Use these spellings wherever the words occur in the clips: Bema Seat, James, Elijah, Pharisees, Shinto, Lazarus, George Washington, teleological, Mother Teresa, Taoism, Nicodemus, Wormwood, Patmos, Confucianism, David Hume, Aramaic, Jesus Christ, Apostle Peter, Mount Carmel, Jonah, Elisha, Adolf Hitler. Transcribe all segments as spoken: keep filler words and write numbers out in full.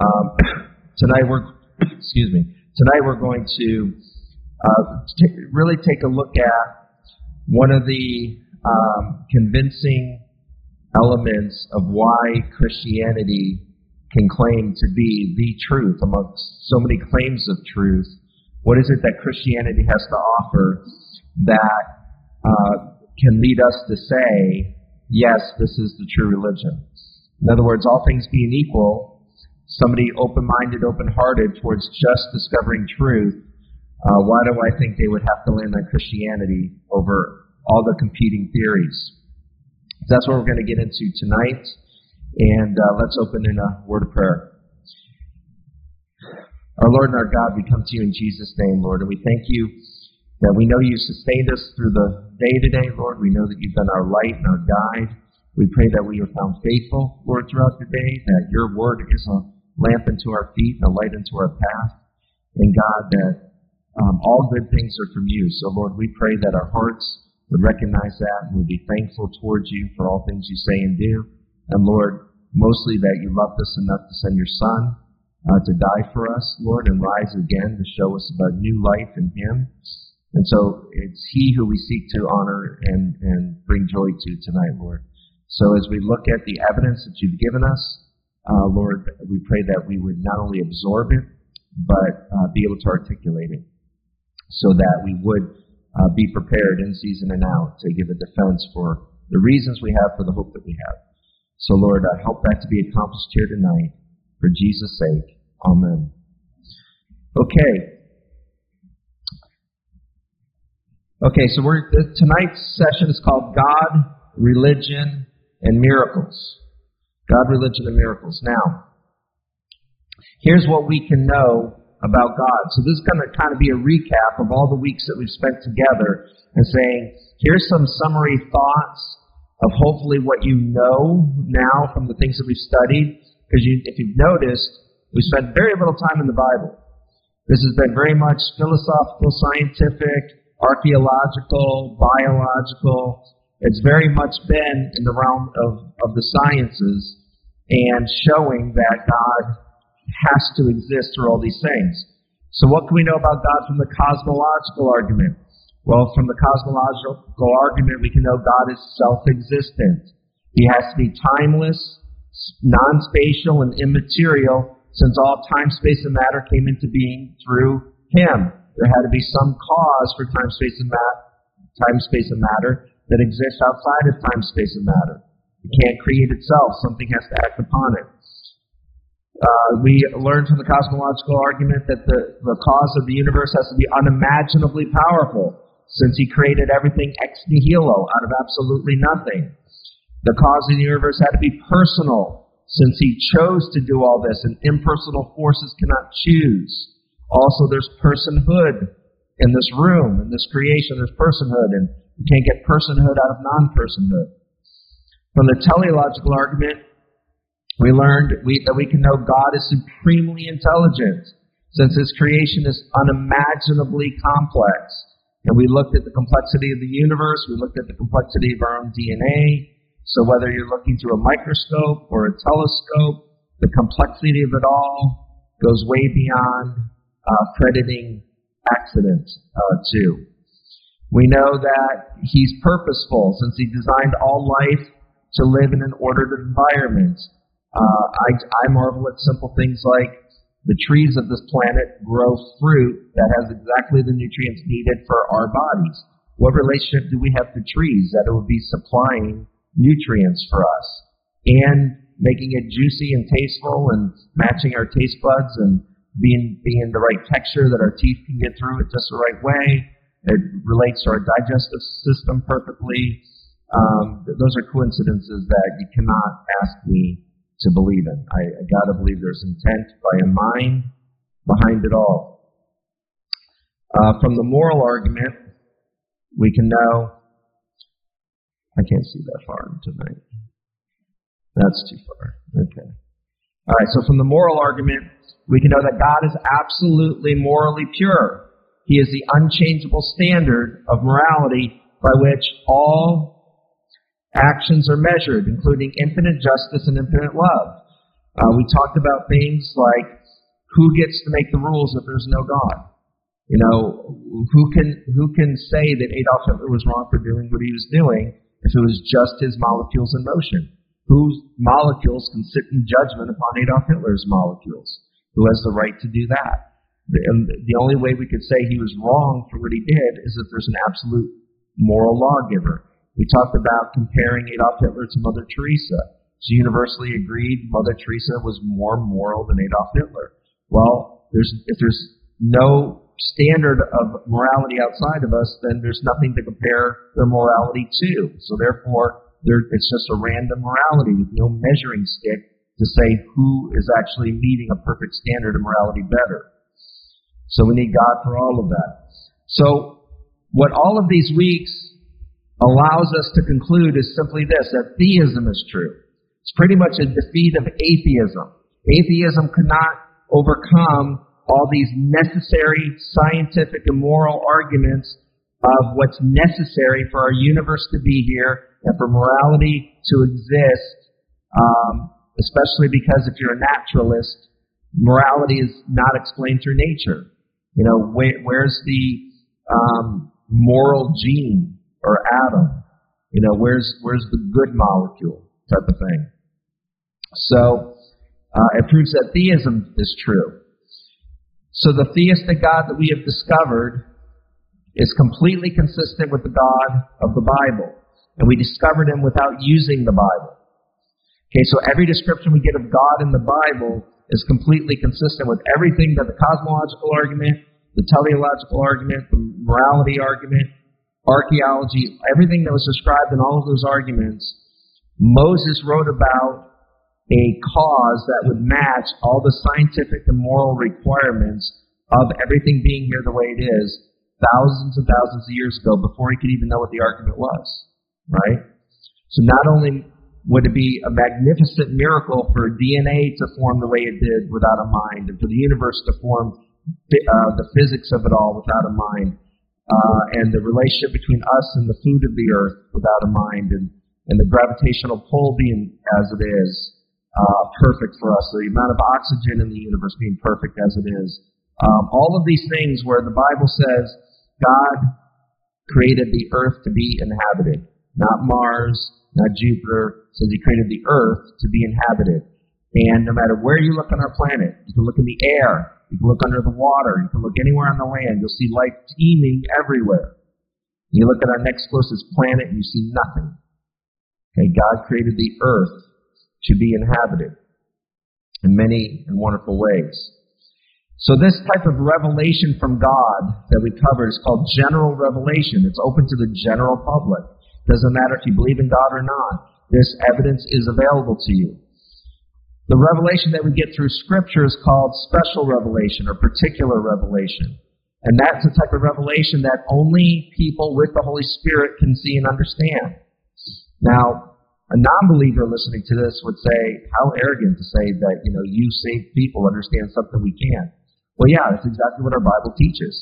Um, tonight we're, excuse me, tonight we're going to uh, t- really take a look at one of the um, convincing elements of why Christianity can claim to be the truth amongst so many claims of truth. What is it that Christianity has to offer that uh, can lead us to say, yes, this is the true religion? In other words, all things being equal, somebody open-minded, open-hearted towards just discovering truth, uh, why do I think they would have to land on Christianity over all the competing theories? That's what we're going to get into tonight, and uh, let's open in a word of prayer. Our Lord and our God, we come to you in Jesus' name, Lord, and we thank you that we know you sustained us through the day today, Lord. We know that you've been our light and our guide. We pray that we are found faithful, Lord, throughout the day, that your word is a lamp unto our feet and a light unto our path. And God, that um, all good things are from you. So, Lord, we pray that our hearts would recognize that and would be thankful towards you for all things you say and do. And, Lord, mostly that you loved us enough to send your Son uh, to die for us, Lord, and rise again to show us about new life in him. And so it's he who we seek to honor and, and bring joy to tonight, Lord. So as we look at the evidence that you've given us, uh, Lord, we pray that we would not only absorb it, but uh, be able to articulate it so that we would uh, be prepared in season and out to give a defense for the reasons we have for the hope that we have. So, Lord, uh, help that to be accomplished here tonight. For Jesus' sake, amen. Okay. Okay, so we're, tonight's session is called God, Religion, and Miracles. God, Religion, and Miracles. Now, here's what we can know about God. So this is going to kind of be a recap of all the weeks that we've spent together and saying, here's some summary thoughts of hopefully what you know now from the things that we've studied. Because you, if you've noticed, we spent very little time in the Bible. This has been very much philosophical, scientific, archaeological, biological. It's very much been in the realm of, of the sciences and showing that God has to exist through all these things. So what can we know about God from the cosmological argument? Well, from the cosmological argument, we can know God is self-existent. He has to be timeless, non-spatial, and immaterial, since all time, space, and matter came into being through him. There had to be some cause for time, space, and matter, time, space, and matter that exists outside of time, space, and matter. It can't create itself. Something has to act upon it. Uh, we learned from the cosmological argument that the, the cause of the universe has to be unimaginably powerful, since he created everything ex nihilo, out of absolutely nothing. The cause of the universe had to be personal, since he chose to do all this, and impersonal forces cannot choose. Also, there's personhood in this room, in this creation, there's personhood, and you can't get personhood out of non-personhood. From the teleological argument, we learned we, that we can know God is supremely intelligent, since his creation is unimaginably complex. And we looked at the complexity of the universe, we looked at the complexity of our own D N A, so whether you're looking through a microscope or a telescope, the complexity of it all goes way beyond Uh, crediting accident uh, to. We know that he's purposeful, since he designed all life to live in an ordered environment. Uh, I, I marvel at simple things like the trees of this planet grow fruit that has exactly the nutrients needed for our bodies. What relationship do we have to trees that it would be supplying nutrients for us and making it juicy and tasteful and matching our taste buds and Being, being the right texture that our teeth can get through it just the right way. It relates to our digestive system perfectly. Um, those are coincidences that you cannot ask me to believe in. I, I got to believe there's intent by a mind behind it all. Uh, from the moral argument, we can know... I can't see that far tonight. That's too far. Okay. All right, so from the moral argument... we can know that God is absolutely morally pure. He is the unchangeable standard of morality by which all actions are measured, including infinite justice and infinite love. Uh, we talked about things like who gets to make the rules if there's no God. You know, who can who can say that Adolf Hitler was wrong for doing what he was doing if it was just his molecules in motion? Whose molecules can sit in judgment upon Adolf Hitler's molecules? Who has the right to do that? The, the only way we could say he was wrong for what he did is if there's an absolute moral lawgiver. We talked about comparing Adolf Hitler to Mother Teresa. She universally agreed Mother Teresa was more moral than Adolf Hitler. Well, there's, if there's no standard of morality outside of us, then there's nothing to compare their morality to. So therefore, there, it's just a random morality with no measuring stick to say who is actually meeting a perfect standard of morality better. So we need God for all of that. So what all of these weeks allows us to conclude is simply this, that theism is true. It's pretty much a defeat of atheism. Atheism could not overcome all these necessary scientific and moral arguments of what's necessary for our universe to be here and for morality to exist, um, especially because if you're a naturalist, morality is not explained through nature. You know, where, where's the um, moral gene or atom? You know, where's where's the good molecule type of thing? So uh, it proves that theism is true. So the theistic God that we have discovered is completely consistent with the God of the Bible, and we discovered him without using the Bible. Okay, so every description we get of God in the Bible is completely consistent with everything that the cosmological argument, the teleological argument, the morality argument, archaeology, everything that was described in all of those arguments. Moses wrote about a cause that would match all the scientific and moral requirements of everything being here the way it is thousands and thousands of years ago before he could even know what the argument was, right? So not only would it be a magnificent miracle for D N A to form the way it did without a mind, and for the universe to form uh, the physics of it all without a mind, uh, and the relationship between us and the food of the earth without a mind, and, and the gravitational pull being as it is, uh, perfect for us, the amount of oxygen in the universe being perfect as it is. Um, all of these things where the Bible says God created the earth to be inhabited, not Mars, not Jupiter, says he created the earth to be inhabited. And no matter where you look on our planet, you can look in the air, you can look under the water, you can look anywhere on the land, you'll see life teeming everywhere. You look at our next closest planet and you see nothing. Okay, God created the earth to be inhabited in many and wonderful ways. So this type of revelation from God that we cover is called general revelation. It's open to the general public. Doesn't matter if you believe in God or not. This evidence is available to you. The revelation that we get through Scripture is called special revelation or particular revelation. And that's the type of revelation that only people with the Holy Spirit can see and understand. Now, a non-believer listening to this would say, how arrogant to say that, you know, you saved people understand something we can't. Well, yeah, that's exactly what our Bible teaches.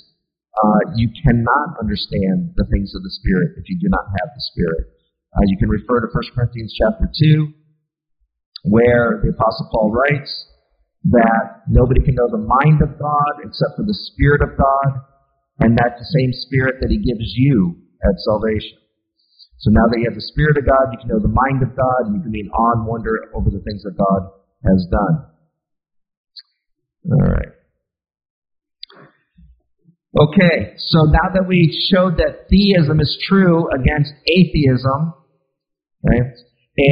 Uh, you cannot understand the things of the Spirit if you do not have the Spirit. Uh, you can refer to First Corinthians chapter two, where the Apostle Paul writes that nobody can know the mind of God except for the Spirit of God, and that's the same Spirit that he gives you at salvation. So now that you have the Spirit of God, you can know the mind of God, and you can be in awe and wonder over the things that God has done. All right. Okay, so now that we showed that theism is true against atheism, okay,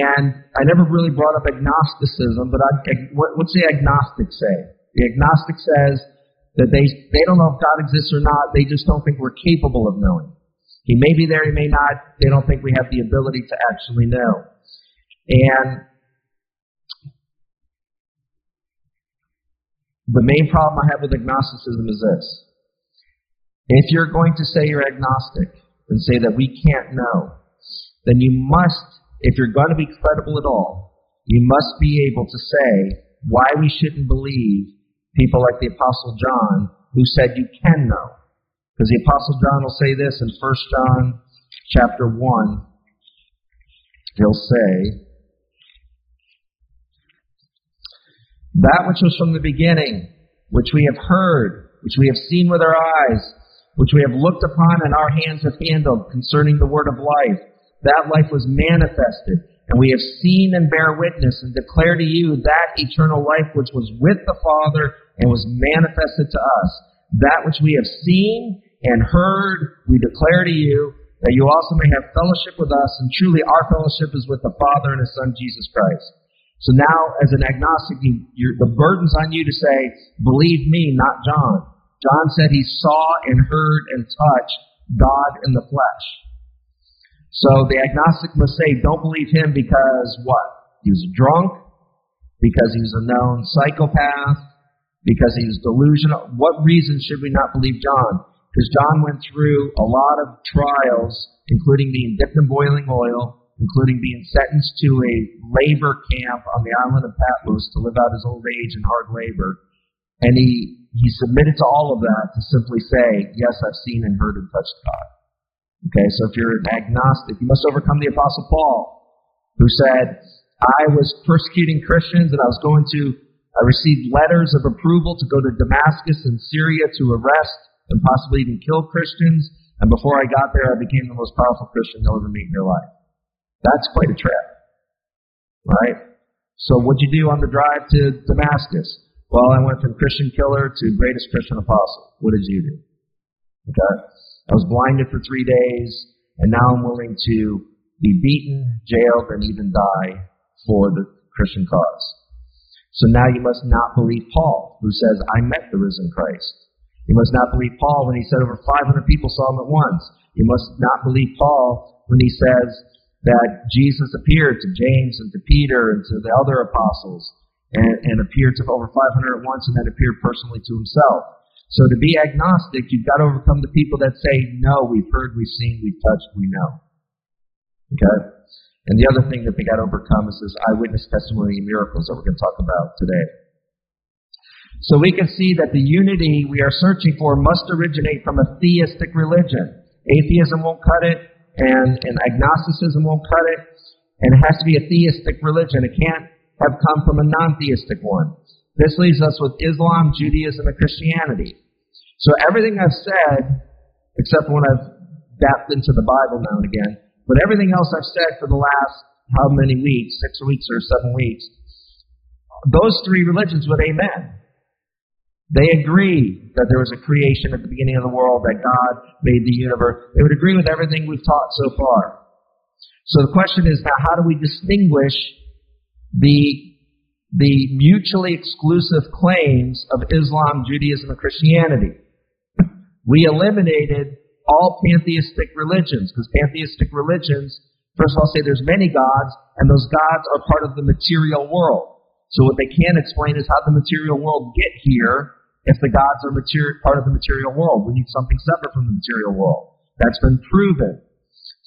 and I never really brought up agnosticism, but I, what's the agnostic say? The agnostic says that they, they don't know if God exists or not, they just don't think we're capable of knowing. He may be there, he may not, they don't think we have the ability to actually know. And the main problem I have with agnosticism is this. If you're going to say you're agnostic and say that we can't know, then you must, if you're going to be credible at all, you must be able to say why we shouldn't believe people like the Apostle John who said you can know. Because the Apostle John will say this in First John chapter one. He'll say, that which was from the beginning, which we have heard, which we have seen with our eyes, which we have looked upon and our hands have handled, concerning the word of life. That life was manifested, and we have seen and bear witness and declare to you that eternal life which was with the Father and was manifested to us. That which we have seen and heard, we declare to you, that you also may have fellowship with us, and truly our fellowship is with the Father and His Son, Jesus Christ. So now, as an agnostic, you, you're, the burden's on you to say, believe me, not John. John said he saw and heard and touched God in the flesh. So the agnostic must say, don't believe him because what? He was drunk, because he was a known psychopath, because he was delusional. What reason should we not believe John? Because John went through a lot of trials, including being dipped in boiling oil, including being sentenced to a labor camp on the island of Patmos to live out his old age in hard labor. And he, he submitted to all of that to simply say, yes, I've seen and heard and touched God. Okay, so if you're an agnostic, you must overcome the Apostle Paul, who said, I was persecuting Christians and I was going to, I received letters of approval to go to Damascus and Syria to arrest and possibly even kill Christians. And before I got there, I became the most powerful Christian you'll ever meet in your life. That's quite a trip, right? So what'd you do on the drive to Damascus? Well, I went from Christian killer to greatest Christian apostle. What did you do? Okay. I was blinded for three days, and now I'm willing to be beaten, jailed, and even die for the Christian cause. So now you must not believe Paul, who says, I met the risen Christ. You must not believe Paul when he said over five hundred people saw him at once. You must not believe Paul when he says that Jesus appeared to James and to Peter and to the other apostles and, and appeared to over five hundred at once and then appeared personally to himself. So to be agnostic, you've got to overcome the people that say, no, we've heard, we've seen, we've touched, we know. Okay? And the other thing that they got to overcome is this eyewitness testimony and miracles that we're going to talk about today. So we can see that the unity we are searching for must originate from a theistic religion. Atheism won't cut it, and, and agnosticism won't cut it, and it has to be a theistic religion. It can't have come from a non-theistic one. This leaves us with Islam, Judaism, and Christianity. So everything I've said, except when I've dapped into the Bible now and again, but everything else I've said for the last how many weeks, six weeks or seven weeks, those three religions would amen. They agree that there was a creation at the beginning of the world, that God made the universe. They would agree with everything we've taught so far. So the question is now, how do we distinguish the the mutually exclusive claims of Islam, Judaism, and Christianity? We eliminated all pantheistic religions, because pantheistic religions, first of all, say there's many gods, and those gods are part of the material world. So what they can't explain is how the material world get here if the gods are material, part of the material world. We need something separate from the material world. That's been proven.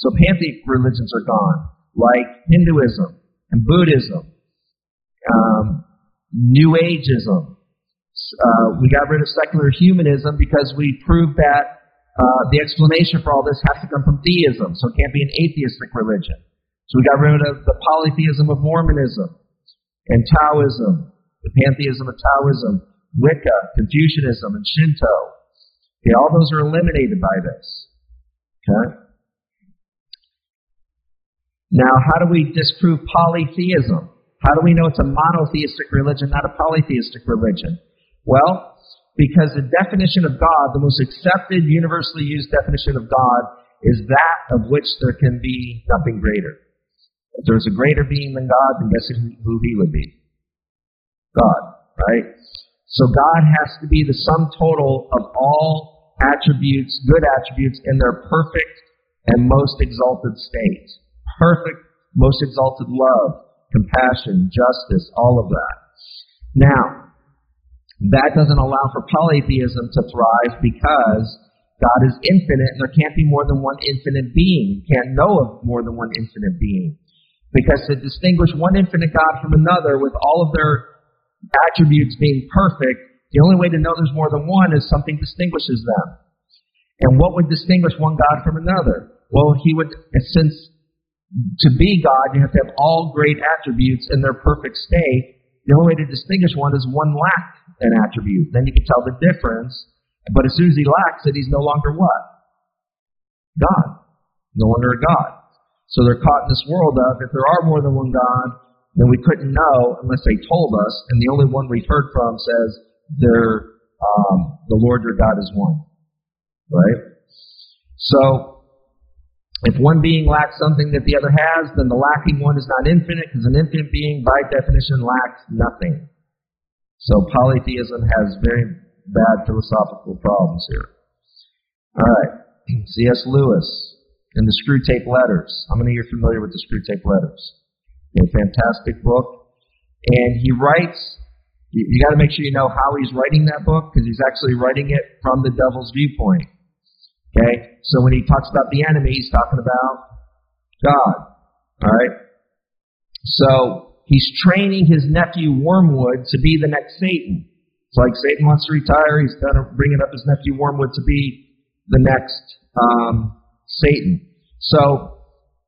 So pantheistic religions are gone, like Hinduism and Buddhism. Um, New Ageism. Uh, we got rid of secular humanism because we proved that uh, the explanation for all this has to come from theism, so it can't be an atheistic religion. So we got rid of the polytheism of Mormonism and Taoism, the pantheism of Taoism, Wicca, Confucianism, and Shinto. Okay, all those are eliminated by this. Okay. Now, how do we disprove polytheism? How do we know it's a monotheistic religion, not a polytheistic religion? Well, because the definition of God, the most accepted, universally used definition of God, is that of which there can be nothing greater. If there was a greater being than God, then guess who he would be? God, right? So God has to be the sum total of all attributes, good attributes, in their perfect and most exalted state. Perfect, most exalted love, compassion, justice, all of that. Now, that doesn't allow for polytheism to thrive because God is infinite and there can't be more than one infinite being. You can't know of more than one infinite being. Because to distinguish one infinite God from another with all of their attributes being perfect, the only way to know there's more than one is something distinguishes them. And what would distinguish one God from another? Well, he would, since to be God, you have to have all great attributes in their perfect state. The only way to distinguish one is one lacked an attribute. Then you can tell the difference. But as soon as he lacks it, he's no longer what? God. No longer a God. So they're caught in this world of, if there are more than one God, then we couldn't know unless they told us. And the only one we've heard from says, they're, um, the Lord your God is one. Right? So, if one being lacks something that the other has, then the lacking one is not infinite, because an infinite being, by definition, lacks nothing. So polytheism has very bad philosophical problems here. All right. C S Lewis and The Screwtape Letters. How many of you are familiar with The Screwtape Letters? A fantastic book. And he writes, you, you got to make sure you know how he's writing that book, because he's actually writing it from the devil's viewpoint. Okay? So when he talks about the enemy, he's talking about God. All right? So he's training his nephew Wormwood to be the next Satan. It's like Satan wants to retire. He's kind of bringing up his nephew Wormwood to be the next um, Satan. So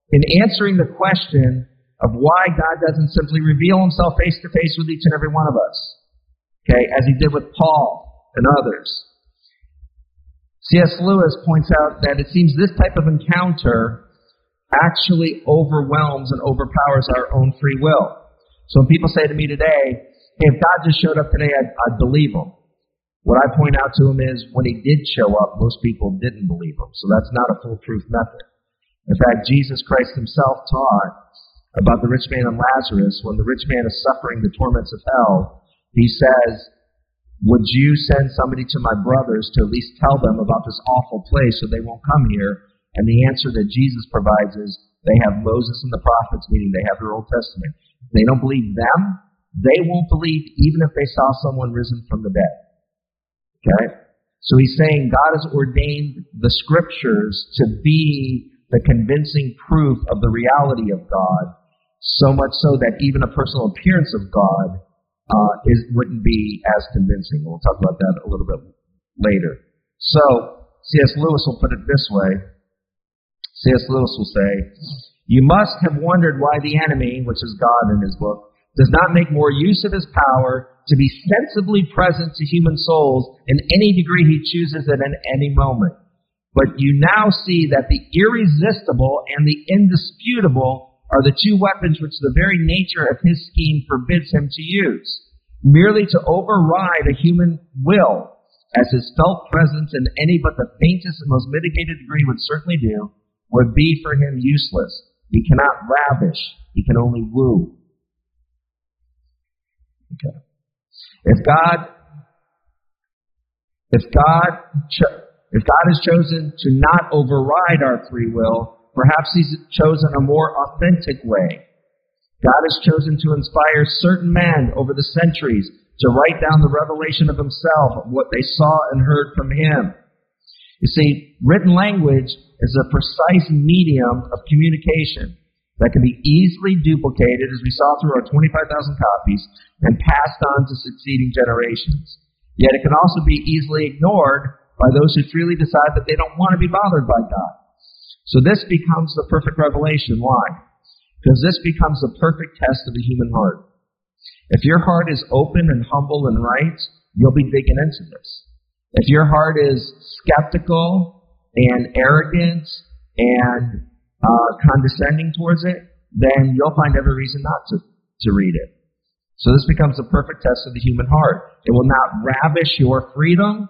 in answering the question of why God doesn't simply reveal himself face to face with each and every one of us, okay, as he did with Paul and others, C S Lewis points out that it seems this type of encounter actually overwhelms and overpowers our own free will. So when people say to me today, hey, if God just showed up today, I'd, I'd believe him. What I point out to him is when he did show up, most people didn't believe him. So that's not a foolproof method. In fact, Jesus Christ himself taught about the rich man and Lazarus. When the rich man is suffering the torments of hell, he says, would you send somebody to my brothers to at least tell them about this awful place so they won't come here? And the answer that Jesus provides is they have Moses and the prophets, meaning they have their Old Testament. If they don't believe them, they won't believe even if they saw someone risen from the dead. Okay? So he's saying God has ordained the scriptures to be the convincing proof of the reality of God, so much so that even a personal appearance of God uh, is, wouldn't be as convincing. We'll talk about that a little bit later. So C S Lewis will put it this way. C S Lewis will say, you must have wondered why the enemy, which is God in his book, does not make more use of his power to be sensibly present to human souls in any degree he chooses and in any moment. But you now see that the irresistible and the indisputable are the two weapons which the very nature of his scheme forbids him to use, merely to override a human will, as his felt presence in any but the faintest and most mitigated degree would certainly do, would be for him useless. He cannot ravish. He can only woo. Okay. If God, if God, cho- if God has chosen to not override our free will, perhaps he's chosen a more authentic way. God has chosen to inspire certain men over the centuries to write down the revelation of himself, of what they saw and heard from him. You see, written language is a precise medium of communication that can be easily duplicated, as we saw through our twenty-five thousand copies, and passed on to succeeding generations. Yet it can also be easily ignored by those who freely decide that they don't want to be bothered by God. So this becomes the perfect revelation. Why? Because this becomes the perfect test of the human heart. If your heart is open and humble and right, you'll be digging into this. If your heart is skeptical and arrogant and uh, condescending towards it, then you'll find every reason not to, to read it. So this becomes the perfect test of the human heart. It will not ravish your freedom,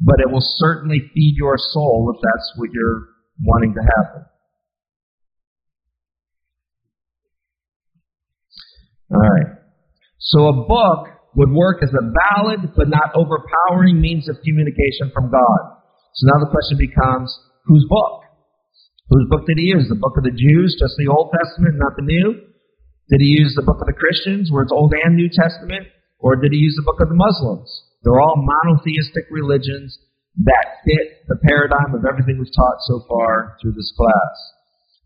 but it will certainly feed your soul if that's what you're wanting to happen. All right. So a book would work as a valid but not overpowering means of communication from God. So now the question becomes, whose book? Whose book did he use? The book of the Jews, just the Old Testament, not the New? Did he use the book of the Christians, where it's Old and New Testament? Or did he use the book of the Muslims? They're all monotheistic religions that fit the paradigm of everything we've taught so far through this class.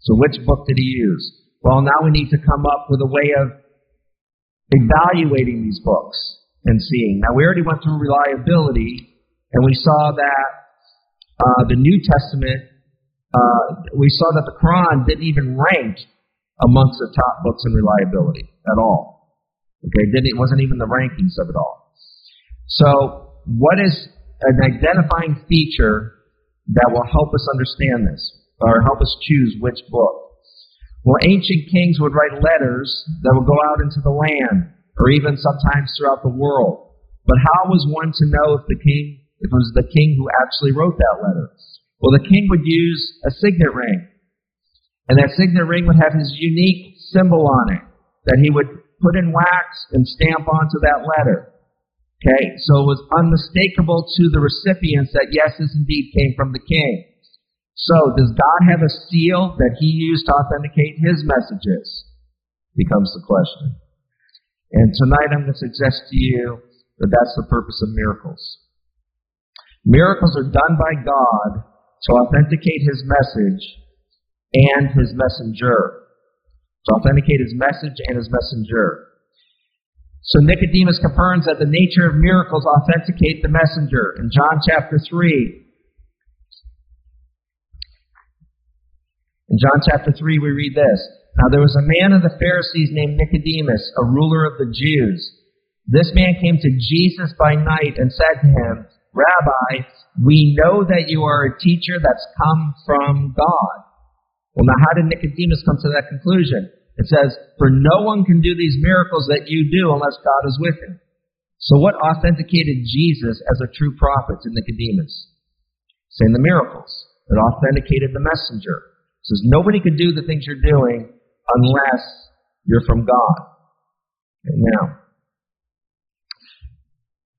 So which book did he use? Well, now we need to come up with a way of evaluating these books and seeing. Now, we already went through reliability, and we saw that uh, the New Testament, uh, we saw that the Quran didn't even rank amongst the top books in reliability at all. Okay, then it wasn't even the rankings of it all. So what is an identifying feature that will help us understand this, or help us choose which book? Well, ancient kings would write letters that would go out into the land, or even sometimes throughout the world. But how was one to know if the king, if it was the king who actually wrote that letter? Well, the king would use a signet ring, and that signet ring would have his unique symbol on it that he would put in wax and stamp onto that letter. Okay, so it was unmistakable to the recipients that yes, this indeed came from the king. So does God have a seal that he used to authenticate his messages? Becomes the question. And tonight I'm going to suggest to you that that's the purpose of miracles. Miracles are done by God to authenticate his message and his messenger. To authenticate his message and his messenger. So Nicodemus confirms that the nature of miracles authenticate the messenger. In John chapter three, in John chapter three, we read this. Now there was a man of the Pharisees named Nicodemus, a ruler of the Jews. This man came to Jesus by night and said to him, Rabbi, we know that you are a teacher that's come from God. Well, now how did Nicodemus come to that conclusion? It says, for no one can do these miracles that you do unless God is with him. So what authenticated Jesus as a true prophet to Nicodemus? It's in the miracles. It authenticated the messenger. It says nobody could do the things you're doing unless you're from God. And now,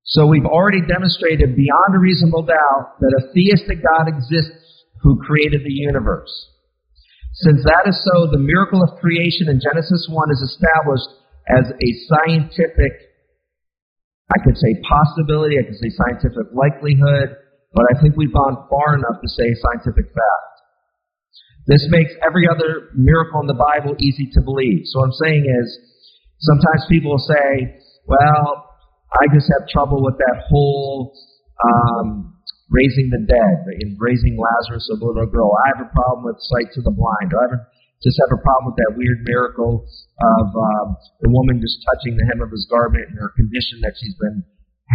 so we've already demonstrated beyond a reasonable doubt that a theistic God exists who created the universe. Since that is so, the miracle of creation in Genesis one is established as a scientific, I could say possibility, I could say scientific likelihood, but I think we've gone far enough to say scientific fact. This makes every other miracle in the Bible easy to believe. So what I'm saying is, sometimes people will say, well, I just have trouble with that whole um raising the dead, in raising Lazarus, a little girl. I have a problem with sight to the blind. Or I have a, just have a problem with that weird miracle of um, the woman just touching the hem of his garment, and her condition that she's been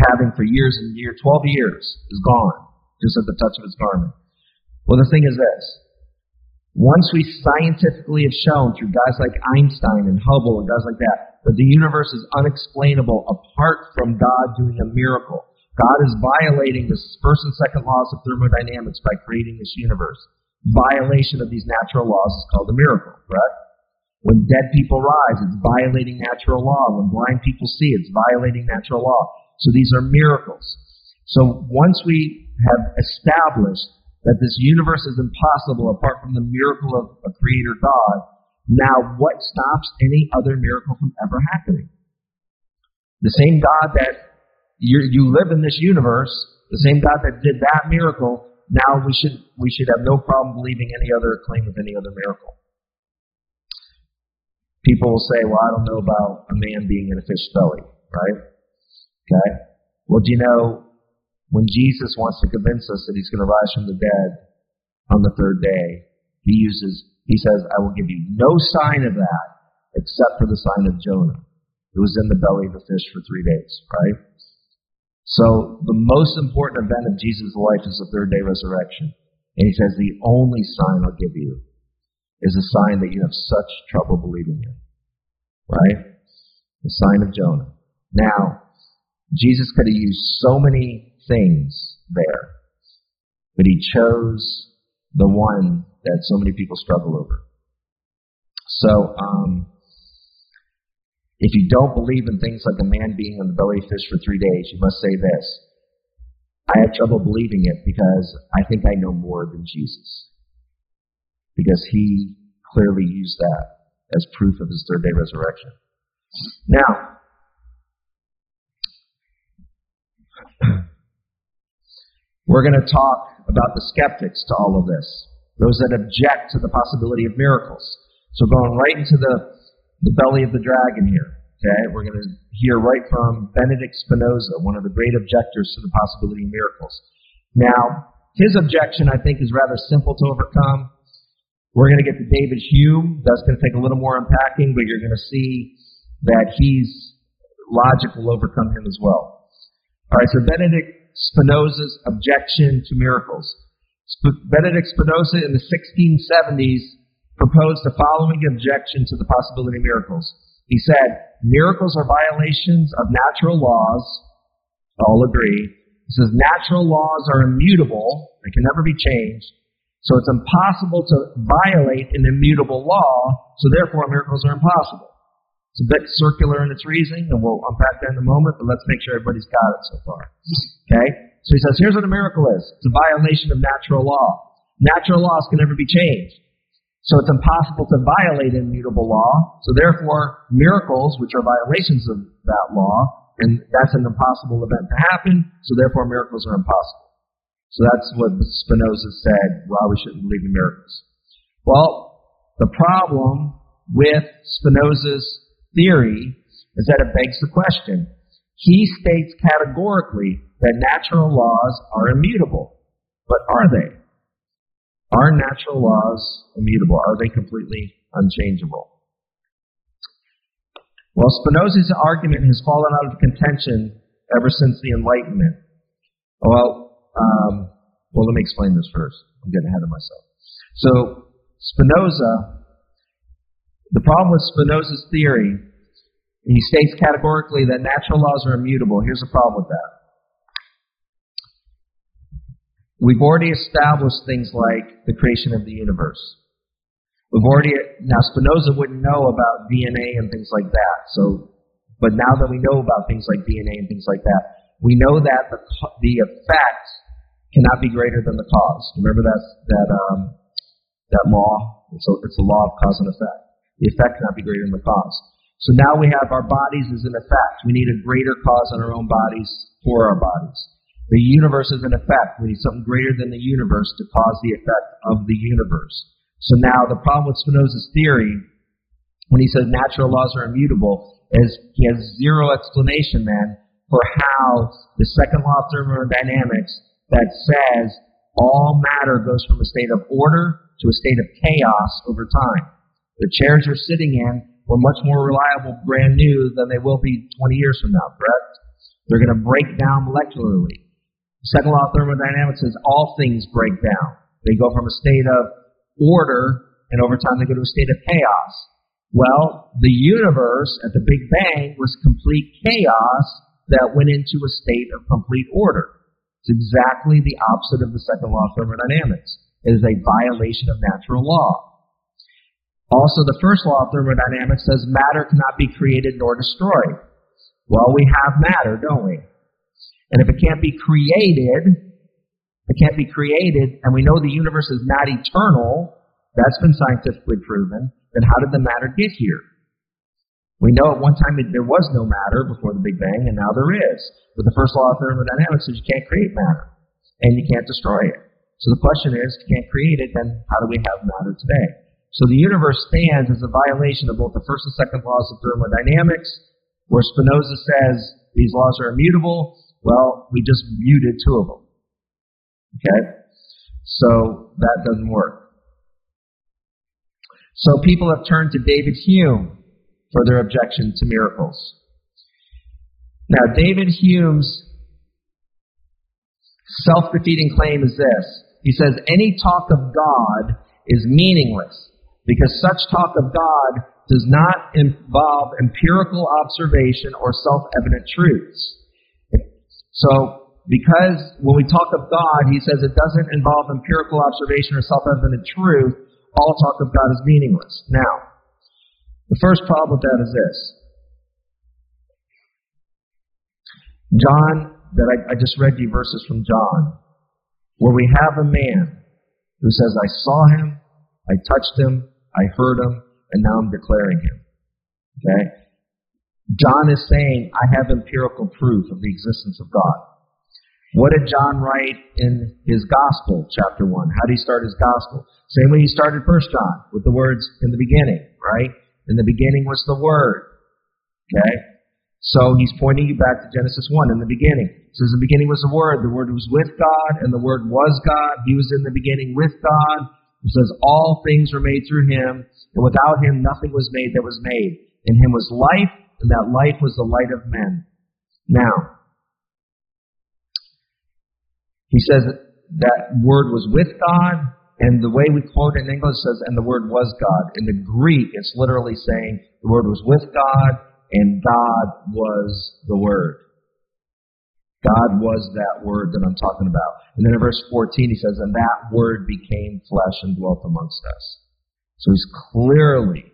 having for years and years, twelve years, is gone, just at the touch of his garment. Well, the thing is this. Once we scientifically have shown through guys like Einstein and Hubble and guys like that, that the universe is unexplainable apart from God doing a miracle. God is violating the first and second laws of thermodynamics by creating this universe. Violation of these natural laws is called a miracle, right? When dead people rise, it's violating natural law. When blind people see, it's violating natural law. So these are miracles. So once we have established that this universe is impossible apart from the miracle of a creator God, now what stops any other miracle from ever happening? The same God that You're, you live in this universe, the same God that did that miracle, now we should, we should have no problem believing any other claim of any other miracle. People will say, well, I don't know about a man being in a fish's belly, right? Okay. Well, do you know, when Jesus wants to convince us that he's going to rise from the dead on the third day, he uses, he says, I will give you no sign of that except for the sign of Jonah, who was in the belly of the fish for three days, right? So the most important event of Jesus' life is the third-day resurrection. And he says, the only sign I'll give you is a sign that you have such trouble believing in. Right? The sign of Jonah. Now, Jesus could have used so many things there, but he chose the one that so many people struggle over. So, um... if you don't believe in things like a man being in the belly of fish for three days, you must say this. I have trouble believing it because I think I know more than Jesus. Because he clearly used that as proof of his third-day resurrection. Now, we're going to talk about the skeptics to all of this. Those that object to the possibility of miracles. So going right into the The belly of the dragon here, okay? We're going to hear right from Benedict Spinoza, one of the great objectors to the possibility of miracles. Now, his objection, I think, is rather simple to overcome. We're going to get to David Hume. That's going to take a little more unpacking, but you're going to see that he's logic will overcome him as well. All right, so Benedict Spinoza's objection to miracles. Sp- Benedict Spinoza in the sixteen seventies proposed the following objection to the possibility of miracles. He said, miracles are violations of natural laws. All agree. He says, natural laws are immutable. They can never be changed. So it's impossible to violate an immutable law, so therefore miracles are impossible. It's a bit circular in its reasoning, and we'll unpack that in a moment, but let's make sure everybody's got it so far. Okay? So he says, here's what a miracle is. It's a violation of natural law. Natural laws can never be changed. So it's impossible to violate immutable law, so therefore miracles, which are violations of that law, and that's an impossible event to happen, so therefore miracles are impossible. So that's what Spinoza said, why we shouldn't believe in miracles. Well, the problem with Spinoza's theory is that it begs the question. He states categorically that natural laws are immutable. But are they? Are natural laws immutable? Are they completely unchangeable? Well, Spinoza's argument has fallen out of contention ever since the Enlightenment. Well, Um, well, let me explain this first. I'm getting ahead of myself. So, Spinoza, the problem with Spinoza's theory, he states categorically that natural laws are immutable. Here's the problem with that. We've already established things like the creation of the universe. We've already, now Spinoza wouldn't know about D N A and things like that. So, but now that we know about things like D N A and things like that, we know that the, the effect cannot be greater than the cause. Remember that that um, that law? It's a, it's a law of cause and effect. The effect cannot be greater than the cause. So now we have our bodies as an effect. We need a greater cause in our own bodies for our bodies. The universe is an effect. We need something greater than the universe to cause the effect of the universe. So now the problem with Spinoza's theory, when he says natural laws are immutable, is he has zero explanation then for how the second law of thermodynamics that says all matter goes from a state of order to a state of chaos over time. The chairs you're sitting in were much more reliable, brand new, than they will be twenty years from now, correct? They're going to break down molecularly. The second law of thermodynamics says all things break down. They go from a state of order, and over time they go to a state of chaos. Well, the universe at the Big Bang was complete chaos that went into a state of complete order. It's exactly the opposite of the second law of thermodynamics. It is a violation of natural law. Also, the first law of thermodynamics says matter cannot be created nor destroyed. Well, we have matter, don't we? And if it can't be created, it can't be created, and we know the universe is not eternal, that's been scientifically proven, then how did the matter get here? We know at one time there was no matter before the Big Bang, and now there is. But the first law of thermodynamics says you can't create matter, and you can't destroy it. So the question is, if you can't create it, then how do we have matter today? So the universe stands as a violation of both the first and second laws of thermodynamics, where Spinoza says these laws are immutable. Well, we just muted two of them. Okay? So that doesn't work. So people have turned to David Hume for their objection to miracles. Now, David Hume's self-defeating claim is this. He says, any talk of God is meaningless because such talk of God does not involve empirical observation or self-evident truths. So, because when we talk of God, he says it doesn't involve empirical observation or self-evident truth, all talk of God is meaningless. Now, the first problem with that is this. John, that I, I just read you verses from John, where we have a man who says, I saw him, I touched him, I heard him, and now I'm declaring him. Okay? John is saying, I have empirical proof of the existence of God. What did John write in his gospel, chapter one? How did he start his gospel? Same way he started First John, with the words, in the beginning, right? In the beginning was the Word. Okay? So he's pointing you back to Genesis one, in the beginning. It says, in the beginning was the Word. The Word was with God, and the Word was God. He was in the beginning with God. It says, all things were made through him, and without him nothing was made that was made. In him was life, and that light was the light of men. Now, he says that word was with God, and the way we quote it in English says, and the word was God. In the Greek, it's literally saying the word was with God, and God was the word. God was that word that I'm talking about. And then in verse fourteen, he says, and that word became flesh and dwelt amongst us. So he's clearly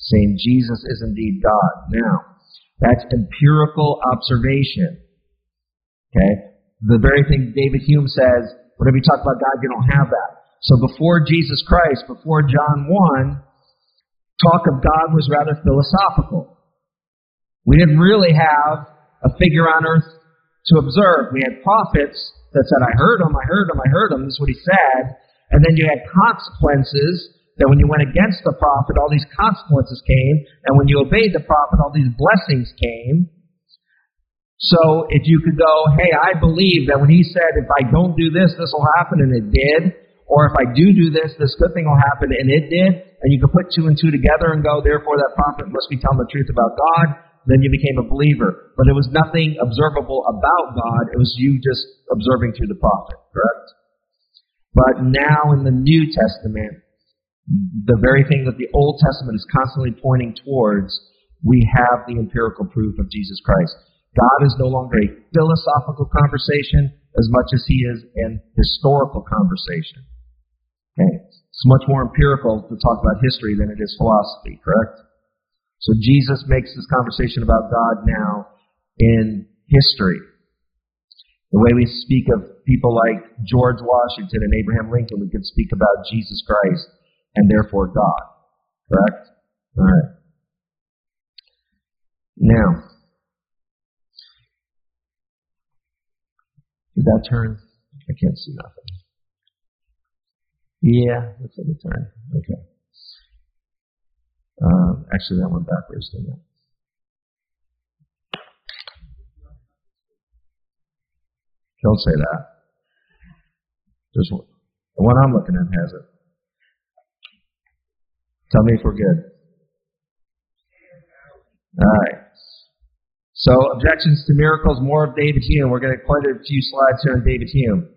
saying Jesus is indeed God. Now, that's empirical observation. Okay? The very thing David Hume says, whenever you talk about God, you don't have that. So before Jesus Christ, before John one, talk of God was rather philosophical. We didn't really have a figure on earth to observe. We had prophets that said, I heard him, I heard him, I heard him. This is what he said. And then you had consequences that when you went against the prophet, all these consequences came. And when you obeyed the prophet, all these blessings came. So if you could go, hey, I believe that when he said, if I don't do this, this will happen, and it did. Or if I do do this, this good thing will happen, and it did. And you could put two and two together and go, therefore that prophet must be telling the truth about God. Then you became a believer. But it was nothing observable about God. It was you just observing through the prophet, correct? But now in the New Testament, the very thing that the Old Testament is constantly pointing towards, we have the empirical proof of Jesus Christ. God is no longer a philosophical conversation as much as he is an historical conversation. Okay? It's much more empirical to talk about history than it is philosophy, correct? So Jesus makes this conversation about God now in history. The way we speak of people like George Washington and Abraham Lincoln, we can speak about Jesus Christ and therefore God. Correct? All right. Now, did that turn? I can't see nothing. Yeah, looks like it turned. Okay. Um, actually, that went backwards, didn't it? Don't say that. There's one, the one I'm looking at has it. Tell me if we're good. All right. So, objections to miracles, more of David Hume. We're going to quite a few slides here on David Hume.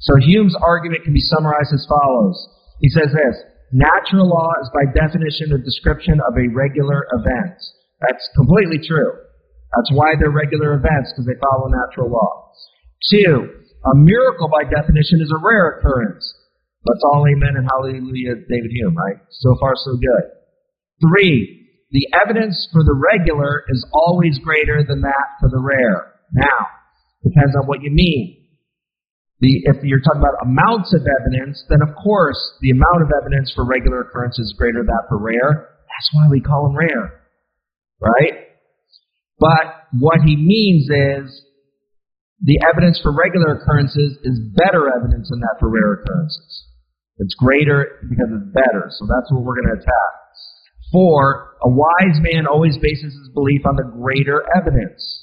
So, Hume's argument can be summarized as follows. He says this. Natural law is by definition a description of a regular event. That's completely true. That's why they're regular events, because they follow natural law. Two, a miracle by definition is a rare occurrence. That's all amen and hallelujah, David Hume, right? So far, so good. Three, the evidence for the regular is always greater than that for the rare. Now, depends on what you mean. The, if you're talking about amounts of evidence, then of course the amount of evidence for regular occurrence is greater than for rare. That's why we call them rare, right? But what he means is the evidence for regular occurrences is better evidence than that for rare occurrences. It's greater because it's better, so that's what we're going to attack. Four, a wise man always bases his belief on the greater evidence.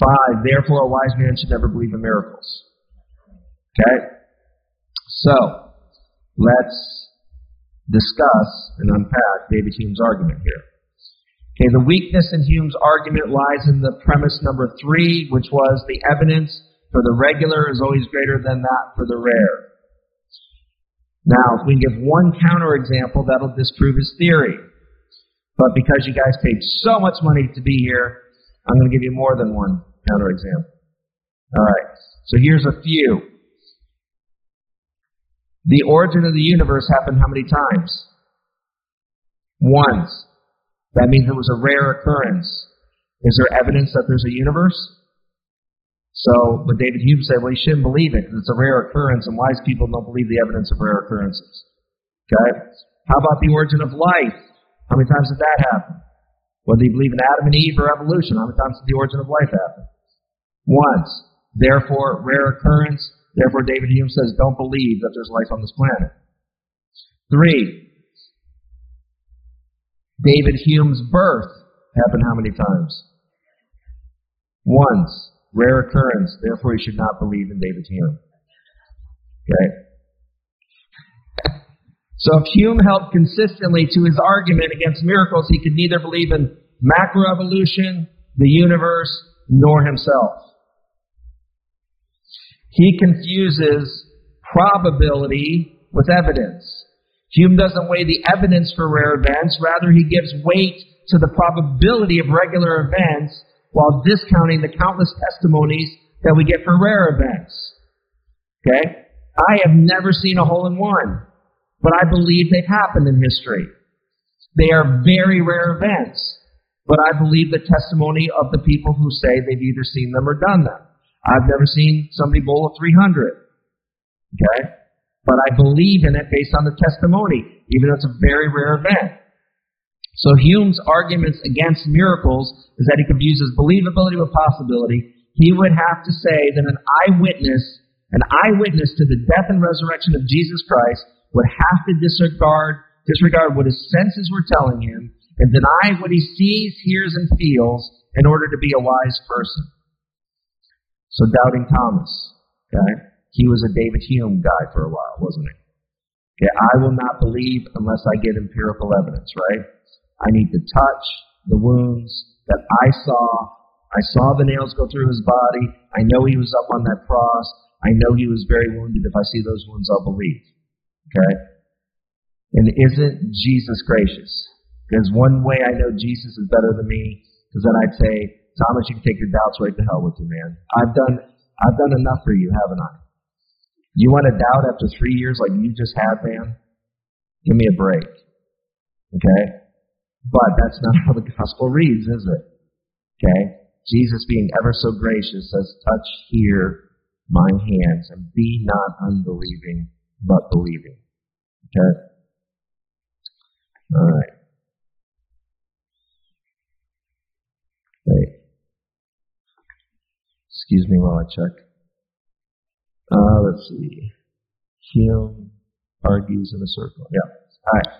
Five, therefore a wise man should never believe in miracles. Okay? So, let's discuss and unpack David Hume's argument here. Okay, the weakness in Hume's argument lies in the premise number three, which was the evidence for the regular is always greater than that for the rare. Now, if we give one counterexample, that'll disprove his theory. But because you guys paid so much money to be here, I'm going to give you more than one counterexample. All right, so here's a few. The origin of the universe happened how many times? Once. That means it was a rare occurrence. Is there evidence that there's a universe? So, but David Hume said, well, you shouldn't believe it because it's a rare occurrence, and wise people don't believe the evidence of rare occurrences. Okay? How about the origin of life? How many times did that happen? Whether you believe in Adam and Eve or evolution, how many times did the origin of life happen? Once. Therefore, rare occurrence. Therefore, David Hume says, don't believe that there's life on this planet. Three. David Hume's birth happened how many times? Once. Rare occurrence. Therefore, you should not believe in David Hume. Okay? So if Hume held consistently to his argument against miracles, he could neither believe in macroevolution, the universe, nor himself. He confuses probability with evidence. Hume doesn't weigh the evidence for rare events. Rather, he gives weight to the probability of regular events while discounting the countless testimonies that we get for rare events. Okay? I have never seen a hole-in-one, but I believe they've happened in history. They are very rare events, but I believe the testimony of the people who say they've either seen them or done them. I've never seen somebody bowl a three hundred. Okay? But I believe in it based on the testimony, even though it's a very rare event. So Hume's arguments against miracles is that he confuses believability with possibility. He would have to say that an eyewitness, an eyewitness to the death and resurrection of Jesus Christ would have to disregard, disregard what his senses were telling him and deny what he sees, hears, and feels in order to be a wise person. So doubting Thomas, okay? He was a David Hume guy for a while, wasn't he? Okay, I will not believe unless I get empirical evidence, right? I need to touch the wounds that I saw. I saw the nails go through his body. I know he was up on that cross. I know he was very wounded. If I see those wounds, I'll believe. Okay? And isn't Jesus gracious? Because one way I know Jesus is better than me is that I'd say, Thomas, you can take your doubts right to hell with you, man. I've done, I've done enough for you, haven't I? You want to doubt after three years like you just had, man? Give me a break. Okay? But that's not how the gospel reads, is it? Okay? Jesus, being ever so gracious, says, touch here my hands, and be not unbelieving, but believing. Okay? All right. Wait. Excuse me while I check. Uh, let's see. Hume argues in a circle. Yeah. All right.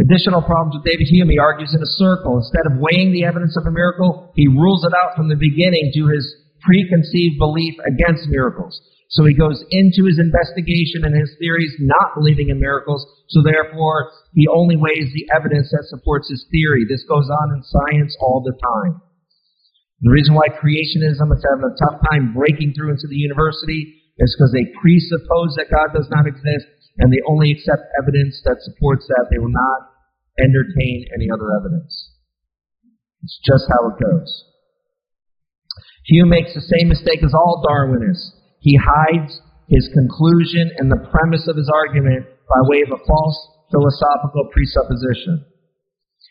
Additional problems with David Hume, he argues in a circle. Instead of weighing the evidence of a miracle, he rules it out from the beginning to his preconceived belief against miracles. So he goes into his investigation and his theories not believing in miracles, so therefore he only weighs the evidence that supports his theory. This goes on in science all the time. The reason why creationism is having a tough time breaking through into the university is because they presuppose that God does not exist, and they only accept evidence that supports that. They will not entertain any other evidence. It's just how it goes. Hume makes the same mistake as all Darwinists. He hides his conclusion and the premise of his argument by way of a false philosophical presupposition.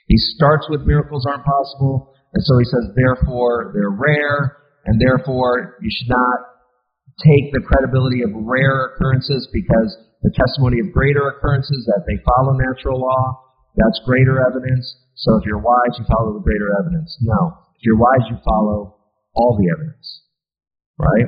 He starts with miracles aren't possible, and so he says, therefore, they're rare, and therefore, you should not take the credibility of rare occurrences because the testimony of greater occurrences, that they follow natural law, that's greater evidence. So if you're wise, you follow the greater evidence. No. If you're wise, you follow all the evidence. Right?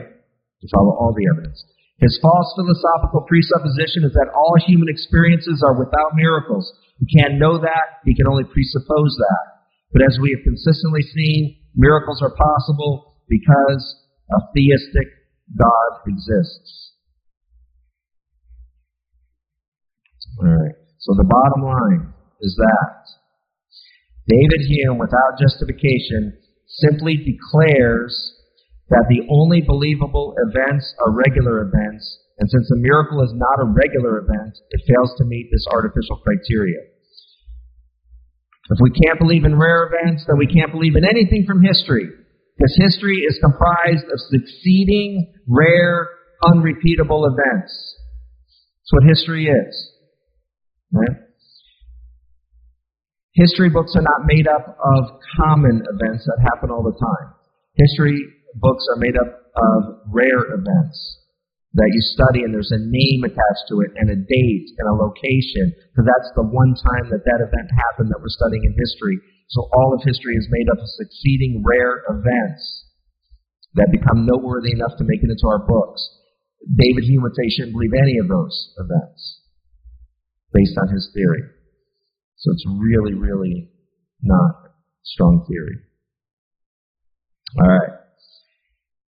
You follow all the evidence. His false philosophical presupposition is that all human experiences are without miracles. You can't know that. You can only presuppose that. But as we have consistently seen, miracles are possible because a theistic God exists. All right. So the bottom line is that David Hume, without justification, simply declares that the only believable events are regular events, and since a miracle is not a regular event, it fails to meet this artificial criteria. If we can't believe in rare events, then we can't believe in anything from history, because history is comprised of succeeding, rare, unrepeatable events. That's what history is. Right? History books are not made up of common events that happen all the time. History books are made up of rare events that you study, and there's a name attached to it, and a date, and a location, because that's the one time that that event happened that we're studying in history. So all of history is made up of succeeding rare events that become noteworthy enough to make it into our books. David Hume would say shouldn't believe any of those events based on his theory. So it's really, really not strong theory. All right.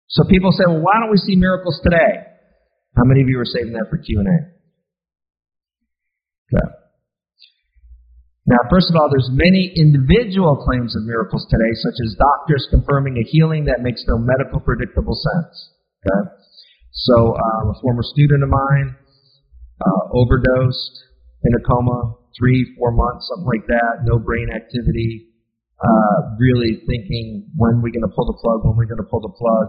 So people say, well, why don't we see miracles today? How many of you are saving that for Q and A? Okay. Now, first of all, there's many individual claims of miracles today, such as doctors confirming a healing that makes no medical predictable sense. Okay? So uh, a former student of mine uh, overdosed in a coma, three, four months, something like that, no brain activity, uh, really thinking, when are we going to pull the plug, when are we going to pull the plug?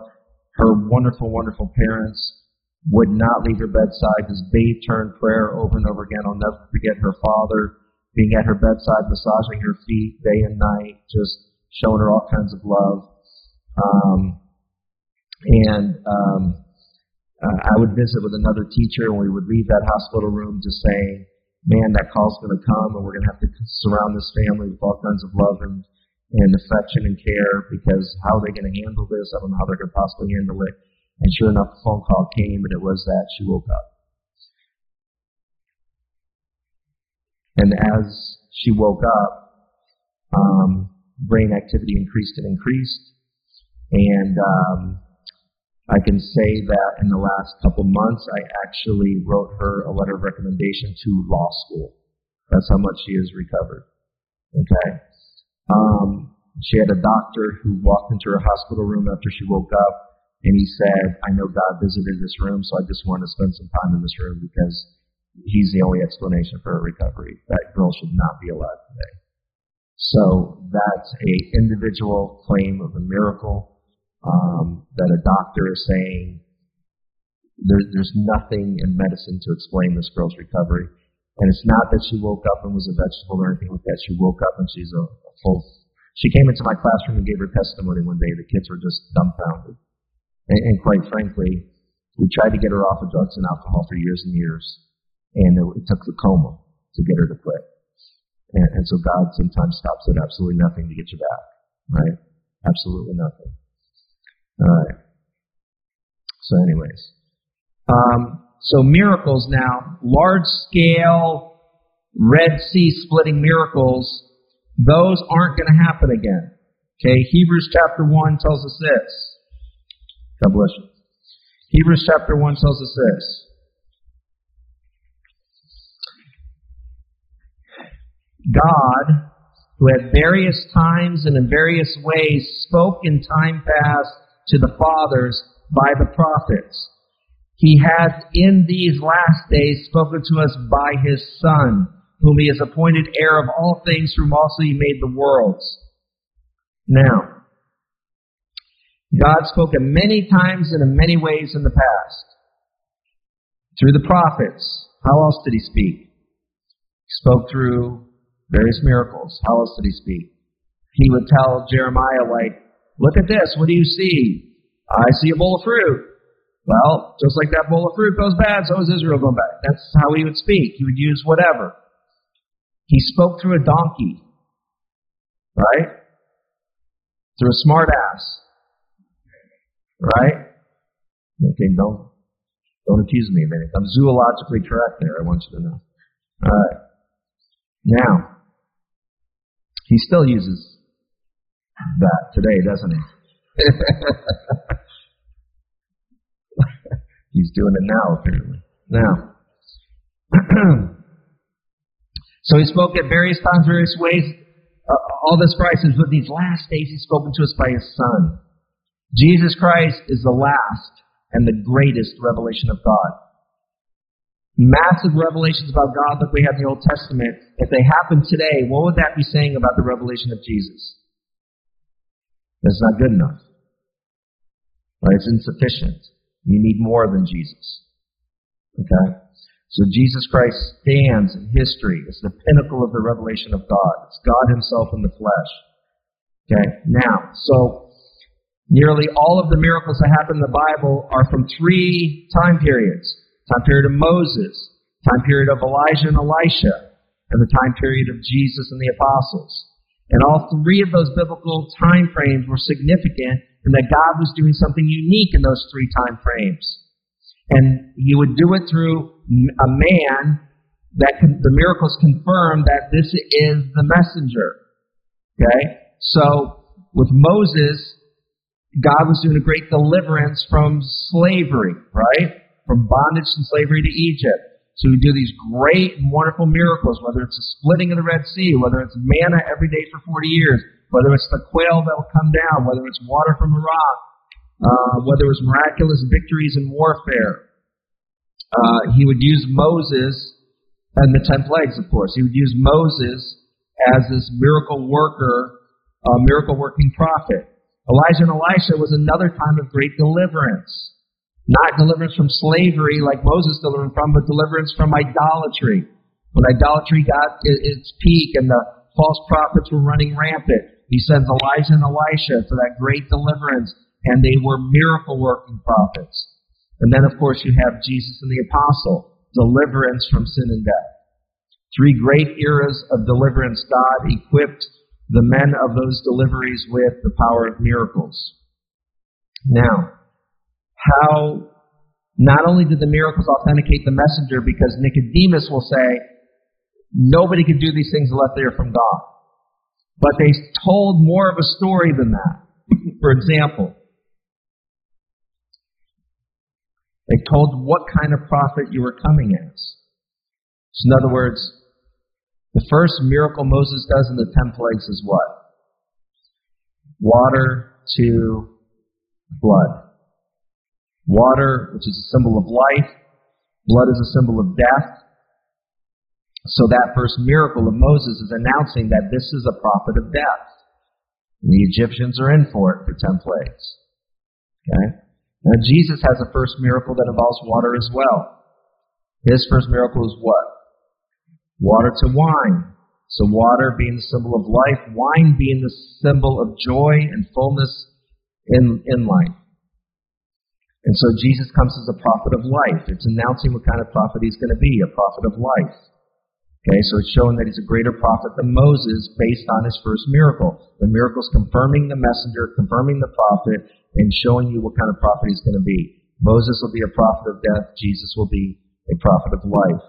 Her wonderful, wonderful parents would not leave her bedside. This babe turned prayer over and over again. I'll never forget her father being at her bedside, massaging her feet day and night, just showing her all kinds of love. Um, and um, uh, I would visit with another teacher, and we would leave that hospital room just saying, man, that call's going to come, and we're going to have to surround this family with all kinds of love and, and affection and care, because how are they going to handle this? I don't know how they're going to possibly handle it. And sure enough, the phone call came, and it was that she woke up. And as she woke up, um, brain activity increased and increased. And um, I can say that in the last couple months, I actually wrote her a letter of recommendation to law school. That's how much she has recovered. Okay. Um, she had a doctor who walked into her hospital room after she woke up, and he said, I know God visited this room, so I just want to spend some time in this room because he's the only explanation for her recovery. That girl should not be alive today. So that's an individual claim of a miracle, um, that a doctor is saying there, there's nothing in medicine to explain this girl's recovery. And it's not that she woke up and was a vegetable or anything like that. She woke up and she's a, a full... She came into my classroom and gave her testimony one day. The kids were just dumbfounded. And, and quite frankly, we tried to get her off of drugs and alcohol for years and years. And it took the coma to get her to quit. And, and so God sometimes stops at absolutely nothing to get you back, right? Absolutely nothing. All right. So anyways. Um, so miracles now, large-scale, Red Sea-splitting miracles, those aren't going to happen again. Okay, Hebrews chapter one tells us this. God bless you. Hebrews chapter one tells us this. God, who at various times and in various ways spoke in time past to the fathers by the prophets, he has in these last days spoken to us by his Son, whom he has appointed heir of all things, whom also he made the worlds. Now, God spoke in many times and in many ways in the past. Through the prophets. How else did he speak? He spoke through various miracles. How else did he speak? He would tell Jeremiah, like, look at this. What do you see? I see a bowl of fruit. Well, just like that bowl of fruit goes bad, so is Israel going bad. That's how he would speak. He would use whatever. He spoke through a donkey. Right? Through a smart ass. Right? Okay, don't, don't accuse me of anything. I'm zoologically correct there. I want you to know. All right. Now, he still uses that today, doesn't he? He's doing it now, apparently. Now, so he spoke at various times, various ways. Uh, all this Christ is with these last days. He's spoken to us by his Son. Jesus Christ is the last and the greatest revelation of God. Massive revelations about God that we have in the Old Testament, if they happen today, what would that be saying about the revelation of Jesus? That's not good enough. Right? It's insufficient. You need more than Jesus. Okay? So Jesus Christ stands in history. It's the pinnacle of the revelation of God. It's God himself in the flesh. Okay? Now, so nearly all of the miracles that happen in the Bible are from three time periods. Time period of Moses, time period of Elijah and Elisha, and the time period of Jesus and the apostles. And all three of those biblical time frames were significant in that God was doing something unique in those three time frames. And he would do it through a man that can, the miracles confirm that this is the messenger. Okay? So with Moses, God was doing a great deliverance from slavery, right? From bondage and slavery to Egypt. So he would do these great and wonderful miracles, whether it's the splitting of the Red Sea, whether it's manna every day for forty years, whether it's the quail that will come down, whether it's water from the rock, uh, whether it was miraculous victories in warfare. Uh, he would use Moses and the ten plagues, of course. He would use Moses as this miracle worker, uh, miracle working prophet. Elijah and Elisha was another time of great deliverance. Not deliverance from slavery like Moses delivered from, but deliverance from idolatry. When idolatry got its peak and the false prophets were running rampant, he sends Elijah and Elisha for that great deliverance, and they were miracle-working prophets. And then, of course, you have Jesus and the apostle, deliverance from sin and death. Three great eras of deliverance. God equipped the men of those deliveries with the power of miracles. Now, how not only did the miracles authenticate the messenger, because Nicodemus will say, nobody could do these things unless they are from God. But they told more of a story than that. For example, they told what kind of prophet you were coming as. So in other words, the first miracle Moses does in the ten plagues is what? Water to blood. Water, which is a symbol of life. Blood is a symbol of death. So that first miracle of Moses is announcing that this is a prophet of death. And the Egyptians are in for it for ten plagues. Okay? Now Jesus has a first miracle that involves water as well. His first miracle is what? Water to wine. So water being the symbol of life, wine being the symbol of joy and fullness in, in life. And so Jesus comes as a prophet of life. It's announcing what kind of prophet he's going to be, a prophet of life. Okay, so it's showing that he's a greater prophet than Moses based on his first miracle. The miracle is confirming the messenger, confirming the prophet, and showing you what kind of prophet he's going to be. Moses will be a prophet of death. Jesus will be a prophet of life.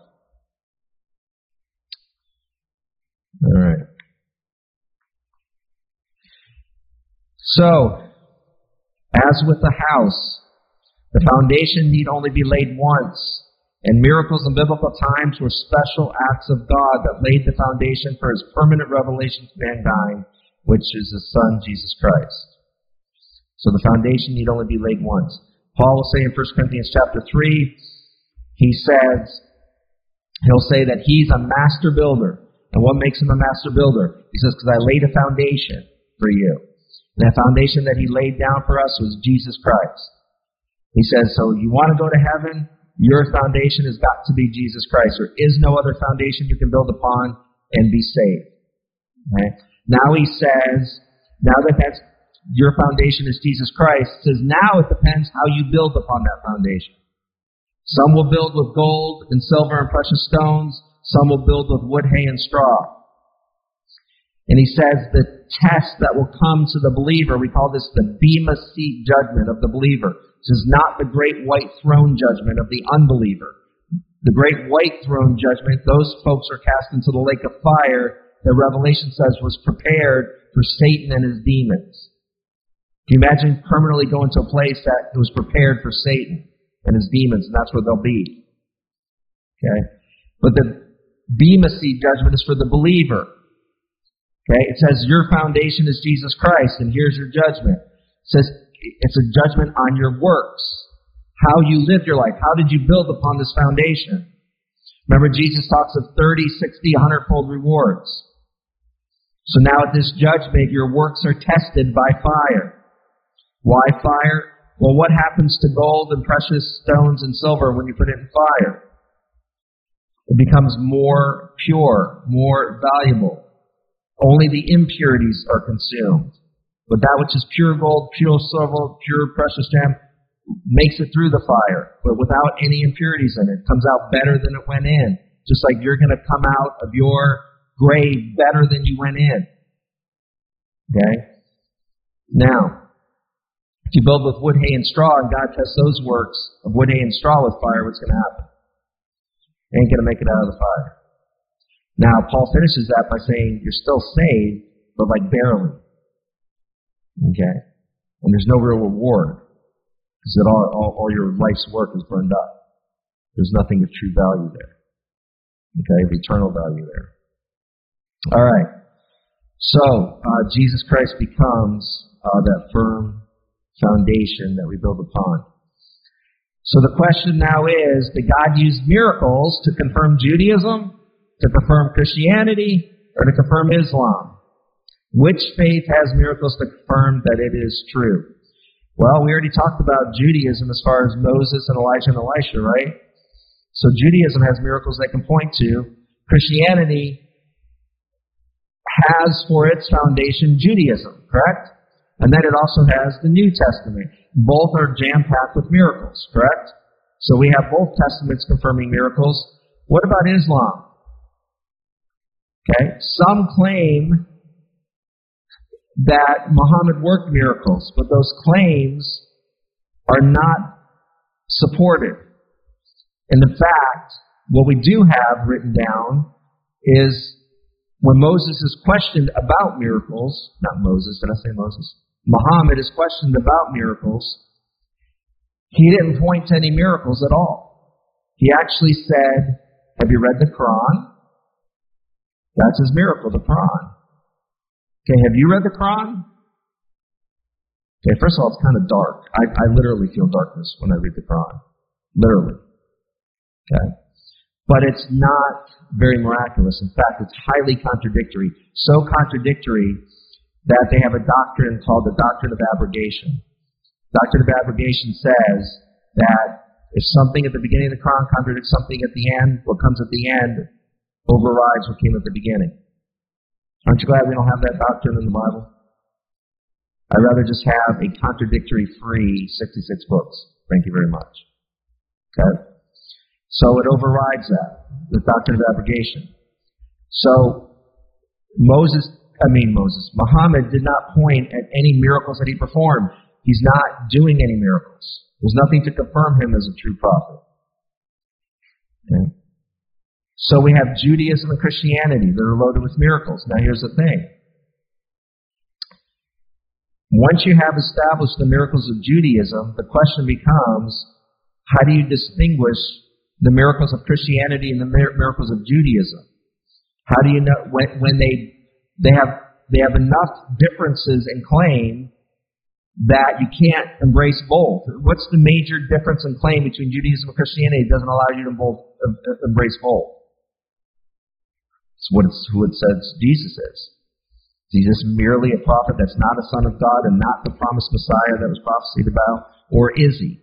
All right. So, as with the house, the foundation need only be laid once. And miracles in biblical times were special acts of God that laid the foundation for his permanent revelation to mankind, which is his Son, Jesus Christ. So the foundation need only be laid once. Paul will say in First Corinthians chapter three, he says, he'll say that he's a master builder. And what makes him a master builder? He says, because I laid a foundation for you. And that foundation that he laid down for us was Jesus Christ. He says, so you want to go to heaven? Your foundation has got to be Jesus Christ. There is no other foundation you can build upon and be saved. Okay? Now he says, now that that's your foundation is Jesus Christ, it says now it depends how you build upon that foundation. Some will build with gold and silver and precious stones. Some will build with wood, hay, and straw. And he says the test that will come to the believer, we call this the Bema Seat judgment of the believer. This is not the great white throne judgment of the unbeliever. The great white throne judgment, those folks are cast into the lake of fire that Revelation says was prepared for Satan and his demons. Can you imagine permanently going to a place that was prepared for Satan and his demons, and that's where they'll be? Okay? But the Bema Seat judgment is for the believer. Okay? It says, your foundation is Jesus Christ, and here's your judgment. It says, it's a judgment on your works, how you lived your life. How did you build upon this foundation? Remember, Jesus talks of thirty, sixty, one hundred-fold rewards. So now at this judgment, your works are tested by fire. Why fire? Well, what happens to gold and precious stones and silver when you put it in fire? It becomes more pure, more valuable. Only the impurities are consumed. But that which is pure gold, pure silver, pure precious gem, makes it through the fire, but without any impurities in it. It comes out better than it went in. Just like you're going to come out of your grave better than you went in. Okay? Now, if you build with wood, hay, and straw, and God tests those works of wood, hay, and straw with fire, what's going to happen? You ain't going to make it out of the fire. Now, Paul finishes that by saying, you're still saved, but like barely. Okay, and there's no real reward because all, all, all your life's work is burned up. There's nothing of true value there. Okay, the eternal value there. All right. So uh, Jesus Christ becomes uh, that firm foundation that we build upon. So the question now is, did God use miracles to confirm Judaism, to confirm Christianity, or to confirm Islam? Which faith has miracles to confirm that it is true? Well, we already talked about Judaism as far as Moses and Elijah and Elisha, right? So Judaism has miracles they can point to. Christianity has for its foundation Judaism, correct? And then it also has the New Testament. Both are jam-packed with miracles, correct? So we have both testaments confirming miracles. What about Islam? Okay, some claim that Muhammad worked miracles, but those claims are not supported. And in fact, what we do have written down is when Moses is questioned about miracles, not Moses, did I say Moses? Muhammad is questioned about miracles. He didn't point to any miracles at all. He actually said, have you read the Quran? That's his miracle, the Quran. Okay, have you read the Quran? Okay, first of all, it's kind of dark. I, I literally feel darkness when I read the Quran. Literally. Okay. But it's not very miraculous. In fact, it's highly contradictory. So contradictory that they have a doctrine called the doctrine of abrogation. Doctrine of abrogation says that if something at the beginning of the Quran contradicts something at the end, what comes at the end overrides what came at the beginning. Aren't you glad we don't have that doctrine in the Bible? I'd rather just have a contradictory-free sixty-six books. Thank you very much. Okay? So it overrides that, the doctrine of abrogation. So Moses, I mean Moses, Muhammad did not point at any miracles that he performed. He's not doing any miracles. There's nothing to confirm him as a true prophet. Okay? So we have Judaism and Christianity that are loaded with miracles. Now here's the thing. Once you have established the miracles of Judaism, the question becomes, how do you distinguish the miracles of Christianity and the miracles of Judaism? How do you know when, when they they have they have enough differences in claim that you can't embrace both? What's the major difference in claim between Judaism and Christianity that doesn't allow you to both, embrace both? It's what it's, who it says Jesus is. Is he just merely a prophet that's not a son of God and not the promised Messiah that was prophesied about? Or is he?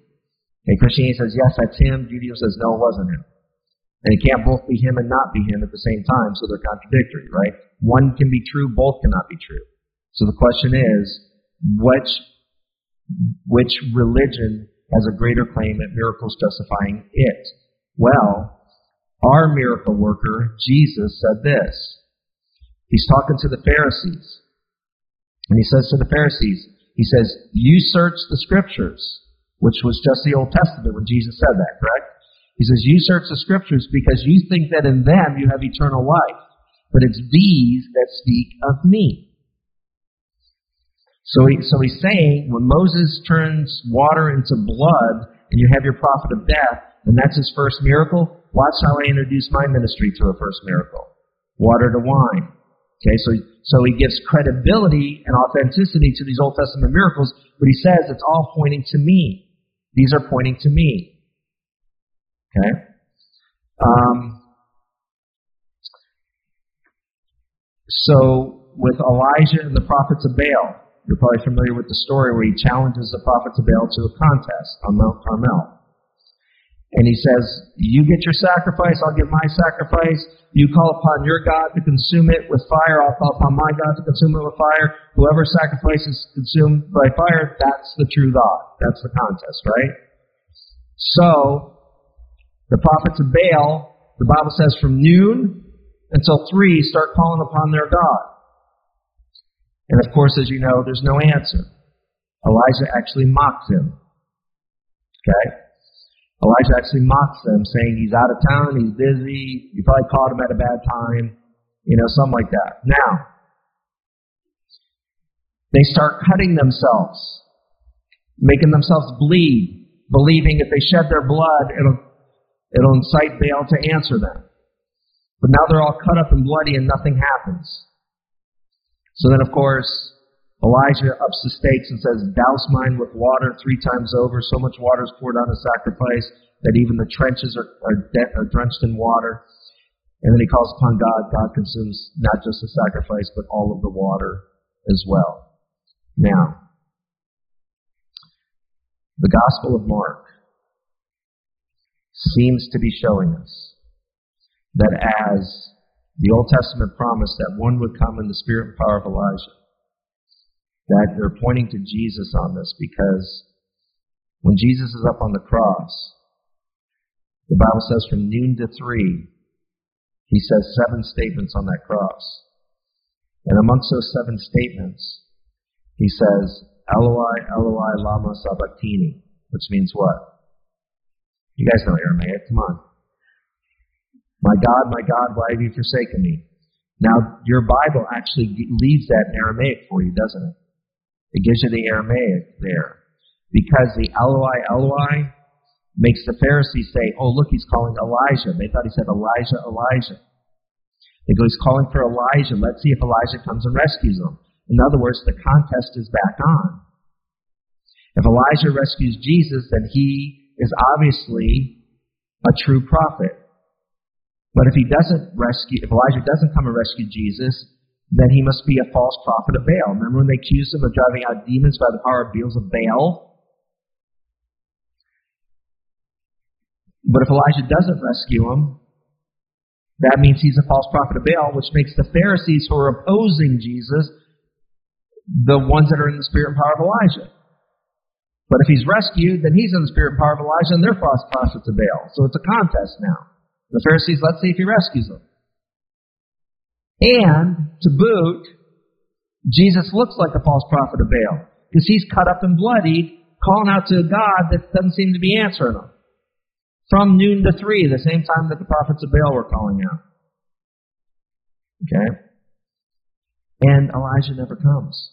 And Christianity says, yes, that's him. Judaism says, no, it wasn't him. And it can't both be him and not be him at the same time, so they're contradictory, right? One can be true, both cannot be true. So the question is, which, which religion has a greater claim at miracles justifying it? Well, our miracle worker, Jesus, said this. He's talking to the Pharisees. And he says to the Pharisees, he says, you search the scriptures, which was just the Old Testament when Jesus said that, correct? He says, you search the scriptures because you think that in them you have eternal life. But it's these that speak of me. So, he, so he's saying, when Moses turns water into blood and you have your prophet of death, and that's his first miracle, watch how I introduce my ministry to a first miracle. Water to wine. Okay, so, so he gives credibility and authenticity to these Old Testament miracles, but he says it's all pointing to me. These are pointing to me. Okay? Um, so with Elijah and the prophets of Baal, you're probably familiar with the story where he challenges the prophets of Baal to a contest on Mount Carmel. And he says, you get your sacrifice, I'll give my sacrifice. You call upon your God to consume it with fire, I'll call upon my God to consume it with fire. Whoever sacrifices consumed by fire, that's the true God. That's the contest, right? So, the prophets of Baal, the Bible says from noon until three, start calling upon their God. And of course, as you know, there's no answer. Elijah actually mocked him. Okay? Elijah actually mocks them, saying he's out of town, he's busy, you probably caught him at a bad time, you know, something like that. Now, they start cutting themselves, making themselves bleed, believing if they shed their blood, it'll, it'll incite Baal to answer them. But now they're all cut up and bloody and nothing happens. So then, of course, Elijah ups the stakes and says, douse mine with water three times over. So much water is poured on the sacrifice that even the trenches are, are, de- are drenched in water. And then he calls upon God. God consumes not just the sacrifice, but all of the water as well. Now, the Gospel of Mark seems to be showing us that as the Old Testament promised that one would come in the spirit and power of Elijah, that they're pointing to Jesus on this, because when Jesus is up on the cross, the Bible says from noon to three, he says seven statements on that cross. And amongst those seven statements, he says, Eloi, Eloi, lama sabachthani, which means what? You guys know Aramaic, come on. My God, my God, why have you forsaken me? Now, your Bible actually leaves that in Aramaic for you, doesn't it? It gives you the Aramaic there. Because the Eloi, Eloi makes the Pharisees say, oh, look, he's calling Elijah. They thought he said Elijah, Elijah. They go, he's calling for Elijah. Let's see if Elijah comes and rescues him. In other words, the contest is back on. If Elijah rescues Jesus, then he is obviously a true prophet. But if he doesn't rescue, if Elijah doesn't come and rescue Jesus, then he must be a false prophet of Baal. Remember when they accused him of driving out demons by the power of Beelzebub? But if Elijah doesn't rescue him, that means he's a false prophet of Baal, which makes the Pharisees who are opposing Jesus the ones that are in the spirit and power of Elijah. But if he's rescued, then he's in the spirit and power of Elijah, and they're false prophets of Baal. So it's a contest now. The Pharisees, let's see if he rescues them. And, to boot, Jesus looks like a false prophet of Baal, because he's cut up and bloodied, calling out to a God that doesn't seem to be answering him. From noon to three, the same time that the prophets of Baal were calling out. Okay? And Elijah never comes.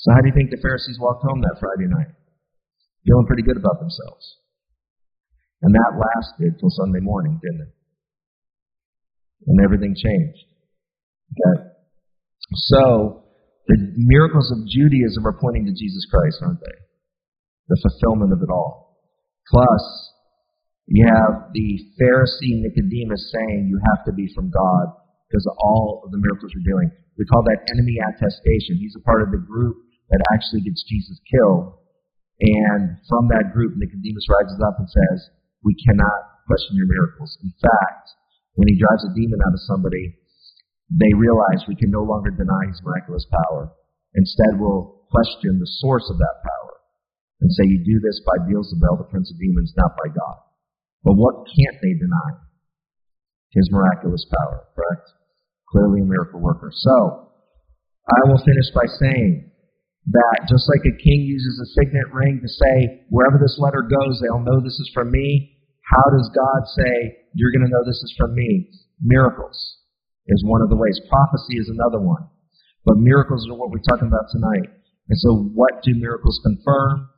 So how do you think the Pharisees walked home that Friday night? Feeling pretty good about themselves. And that lasted till Sunday morning, didn't it? And everything changed. Okay? So, the miracles of Judaism are pointing to Jesus Christ, aren't they? The fulfillment of it all. Plus, you have the Pharisee Nicodemus saying you have to be from God because of all of the miracles you're doing. We call that enemy attestation. He's a part of the group that actually gets Jesus killed. And from that group, Nicodemus rises up and says, we cannot question your miracles. In fact, when he drives a demon out of somebody, they realize we can no longer deny his miraculous power. Instead, we'll question the source of that power and say, you do this by Beelzebub, the prince of demons, not by God. But what can't they deny? His miraculous power, correct? Clearly a miracle worker. So, I will finish by saying that just like a king uses a signet ring to say, wherever this letter goes, they'll know this is from me. How does God say, you're going to know this is from me? Miracles is one of the ways. Prophecy is another one. But miracles are what we're talking about tonight. And so what do miracles confirm?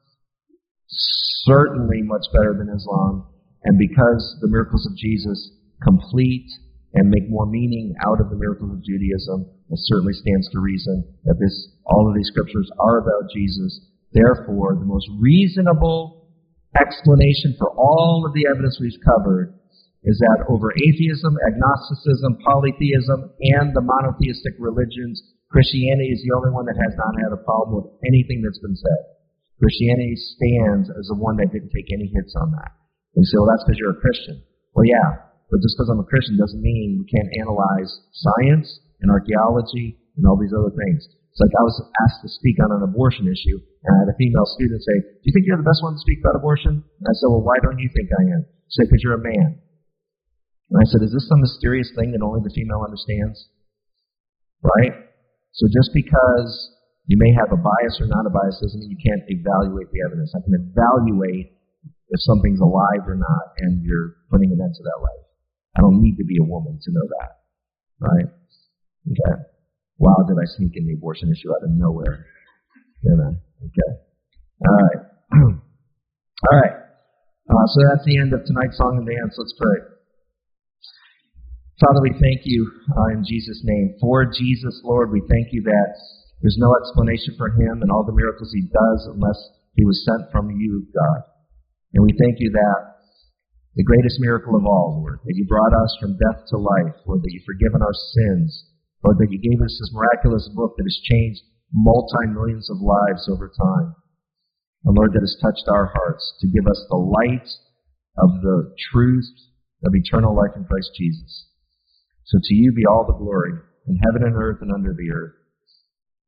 Certainly much better than Islam. And because the miracles of Jesus complete and make more meaning out of the miracles of Judaism, it certainly stands to reason that this, all of these scriptures are about Jesus. Therefore, the most reasonable explanation for all of the evidence we've covered is that over atheism, agnosticism, polytheism, and the monotheistic religions, Christianity is the only one that has not had a problem with anything that's been said. Christianity stands as the one that didn't take any hits on that. And you say, well, that's because you're a Christian. Well, yeah, but just because I'm a Christian doesn't mean we can't analyze science and archaeology and all these other things. It's like I was asked to speak on an abortion issue, and I had a female student say, do you think you're the best one to speak about abortion? And I said, well, why don't you think I am? She said, because you're a man. And I said, is this some mysterious thing that only the female understands? Right? So just because you may have a bias or not a bias doesn't mean you can't evaluate the evidence. I can evaluate if something's alive or not, and you're putting an end to that life. I don't need to be a woman to know that. Right? Okay. Wow, did I sneak in the abortion issue out of nowhere? Did I? Okay. All right. All right. Uh, so that's the end of tonight's song and dance. Let's pray. Father, we thank you uh, in Jesus' name. For Jesus, Lord, we thank you that there's no explanation for him and all the miracles he does unless he was sent from you, God. And we thank you that the greatest miracle of all, Lord, that you brought us from death to life, Lord, that you've forgiven our sins, Lord, that you gave us this miraculous book that has changed multi-millions of lives over time. And Lord, that has touched our hearts to give us the light of the truth of eternal life in Christ Jesus. So to you be all the glory, in heaven and earth and under the earth.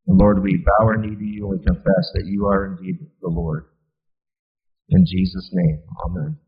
And Lord, we bow our knee to you and we confess that you are indeed the Lord. In Jesus' name, amen.